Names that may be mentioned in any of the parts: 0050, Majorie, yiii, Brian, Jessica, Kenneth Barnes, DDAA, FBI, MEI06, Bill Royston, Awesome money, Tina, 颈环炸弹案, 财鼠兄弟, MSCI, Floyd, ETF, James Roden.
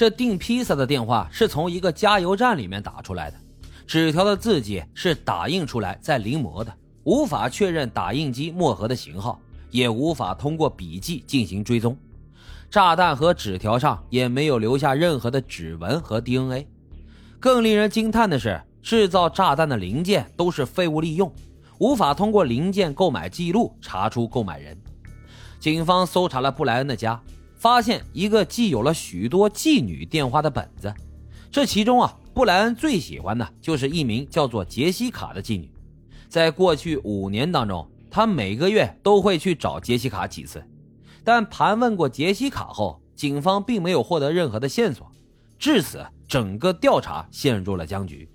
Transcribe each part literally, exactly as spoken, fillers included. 这订披萨的电话是从一个加油站里面打出来的，纸条的字迹是打印出来再临摹的，无法确认打印机墨盒的型号，也无法通过笔迹进行追踪。炸弹和纸条上也没有留下任何的指纹和 D N A。 更令人惊叹的是，制造炸弹的零件都是废物利用，无法通过零件购买记录查出购买人。警方搜查了布莱恩的家，发现一个记有了许多妓女电话的本子。这其中啊，布莱恩最喜欢的就是一名叫做杰西卡的妓女。在过去五年当中，他每个月都会去找杰西卡几次，但盘问过杰西卡后，警方并没有获得任何的线索，至此整个调查陷入了僵局。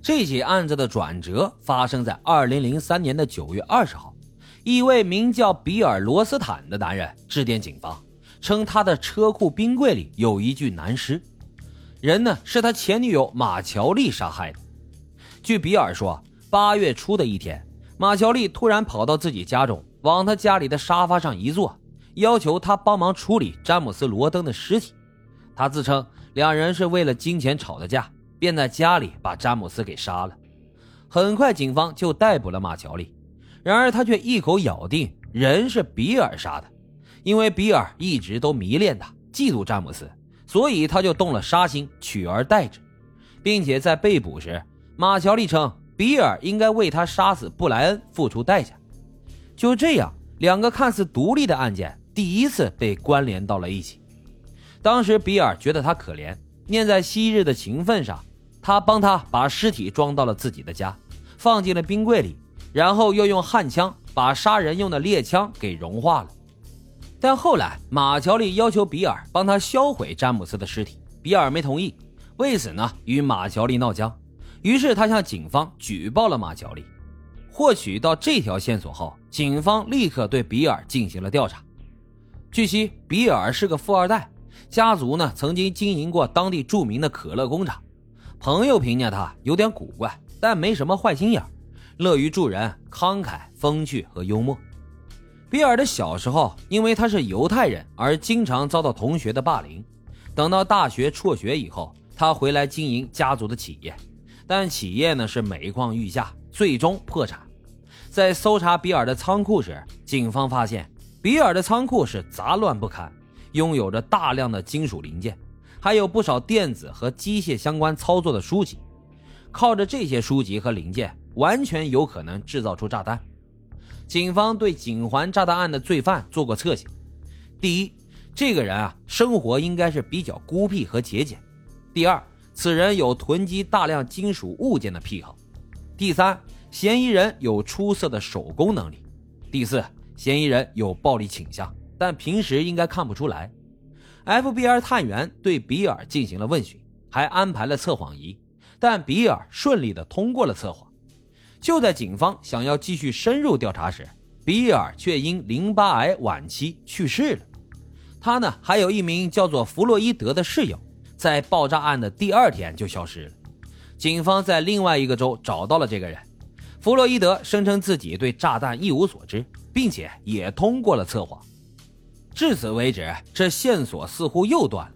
这起案子的转折发生在二零零三年的九月二十号，一位名叫比尔·罗斯坦的男人致电警方，称他的车库冰柜里有一具男尸，人呢是他前女友马乔丽杀害的。据比尔说，八月初的一天，马乔丽突然跑到自己家中，往他家里的沙发上一坐，要求他帮忙处理詹姆斯·罗登的尸体。他自称两人是为了金钱吵的架，便在家里把詹姆斯给杀了。很快警方就逮捕了马乔丽，然而他却一口咬定人是比尔杀的，因为比尔一直都迷恋他，嫉妒詹姆斯，所以他就动了杀心，取而代之。并且在被捕时，马乔丽称比尔应该为他杀死布莱恩付出代价。就这样，两个看似独立的案件第一次被关联到了一起。当时比尔觉得他可怜，念在昔日的情分上，他帮他把尸体装到了自己的家，放进了冰柜里，然后又用焊枪把杀人用的猎枪给融化了。但后来马乔丽要求比尔帮他销毁詹姆斯的尸体，比尔没同意，为此呢与马乔丽闹僵，于是他向警方举报了马乔丽。获取到这条线索后，警方立刻对比尔进行了调查。据悉，比尔是个富二代，家族呢曾经经营过当地著名的可乐工厂。朋友评价他有点古怪，但没什么坏心眼，乐于助人，慷慨风趣和幽默。比尔的小时候因为他是犹太人而经常遭到同学的霸凌，等到大学辍学以后，他回来经营家族的企业，但企业呢是每况愈下，最终破产。在搜查比尔的仓库时，警方发现比尔的仓库是杂乱不堪，拥有着大量的金属零件，还有不少电子和机械相关操作的书籍。靠着这些书籍和零件，完全有可能制造出炸弹。警方对警环炸弹案的罪犯做过侧写。第一，这个人啊，生活应该是比较孤僻和节俭。第二，此人有囤积大量金属物件的癖好。第三，嫌疑人有出色的手工能力。第四，嫌疑人有暴力倾向，但平时应该看不出来。F B I 探员对比尔进行了问询，还安排了测谎仪，但比尔顺利地通过了测谎。就在警方想要继续深入调查时，比尔却因淋巴癌晚期去世了。他呢，还有一名叫做弗洛伊德的室友，在爆炸案的第二天就消失了。警方在另外一个州找到了这个人。弗洛伊德声称自己对炸弹一无所知，并且也通过了测谎。至此为止，这线索似乎又断了。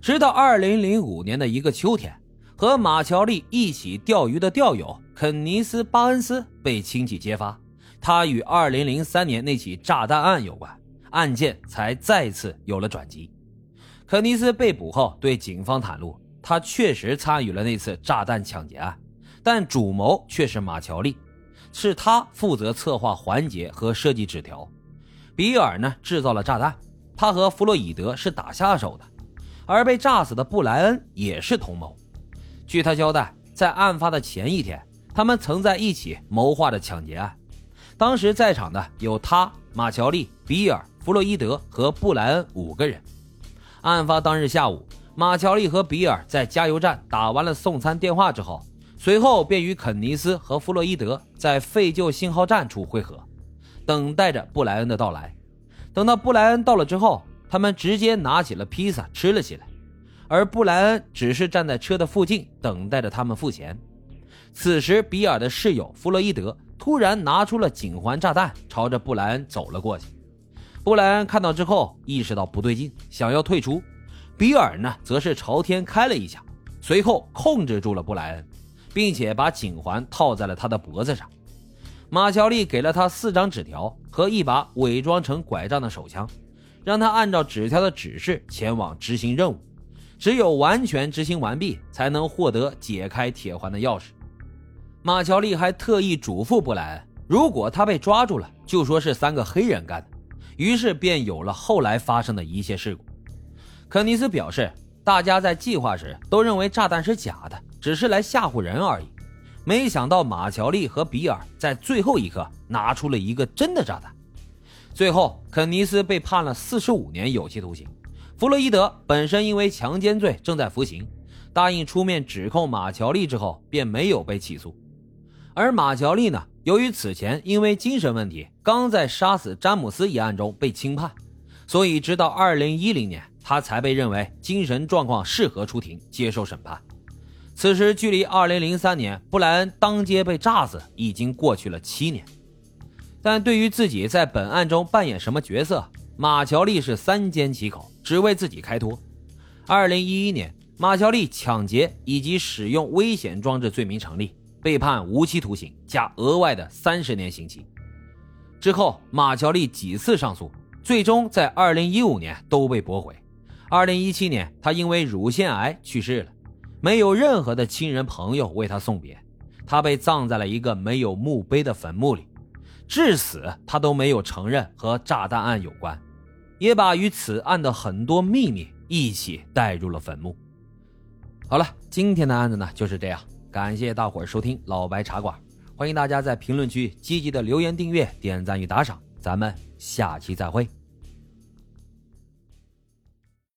直到二零零五年的一个秋天，和马乔丽一起钓鱼的钓友肯尼斯·巴恩斯被亲戚揭发，他与二零零三年那起炸弹案有关，案件才再次有了转机。肯尼斯被捕后对警方袒露，他确实参与了那次炸弹抢劫案，但主谋却是马乔丽，是他负责策划环节和设计纸条。比尔呢制造了炸弹，他和弗洛伊德是打下手的，而被炸死的布莱恩也是同谋。据他交代，在案发的前一天，他们曾在一起谋划着抢劫案。当时在场的有他、马乔丽、比尔、弗洛伊德和布莱恩五个人。案发当日下午，马乔丽和比尔在加油站打完了送餐电话之后，随后便与肯尼斯和弗洛伊德在废旧信号站处会合，等待着布莱恩的到来。等到布莱恩到了之后，他们直接拿起了披萨吃了起来，而布莱恩只是站在车的附近等待着他们付钱。此时比尔的室友弗洛伊德突然拿出了警环炸弹，朝着布莱恩走了过去。布莱恩看到之后意识到不对劲，想要退出，比尔呢则是朝天开了一下，随后控制住了布莱恩，并且把颈环套在了他的脖子上。马乔利给了他四张纸条和一把伪装成拐杖的手枪，让他按照纸条的指示前往执行任务，只有完全执行完毕才能获得解开铁环的钥匙。马乔利还特意嘱咐布莱恩，如果他被抓住了就说是三个黑人干的，于是便有了后来发生的一切事故。肯尼斯表示，大家在计划时都认为炸弹是假的，只是来吓唬人而已，没想到马乔利和比尔在最后一刻拿出了一个真的炸弹。最后肯尼斯被判了四十五年有期徒刑，弗洛伊德本身因为强奸罪正在服刑，答应出面指控马乔利之后便没有被起诉。而马乔利呢，由于此前因为精神问题刚在杀死詹姆斯一案中被轻判，所以直到二零一零年他才被认为精神状况适合出庭接受审判。此时距离二零零三年布莱恩当街被炸死已经过去了七年，但对于自己在本案中扮演什么角色，马乔利是三缄其口，只为自己开脱。二零一一年马乔利抢劫以及使用危险装置罪名成立，被判无期徒刑加额外的三十年刑期。之后马乔利几次上诉，最终在二零一五年都被驳回。二零一七年他因为乳腺癌去世了，没有任何的亲人朋友为他送别，他被葬在了一个没有墓碑的坟墓里，至死他都没有承认和炸弹案有关，也把与此案的很多秘密一起带入了坟墓。好了，今天的案子呢就是这样，感谢大伙收听老白茶馆，欢迎大家在评论区积极的留言、订阅、点赞与打赏，咱们下期再会。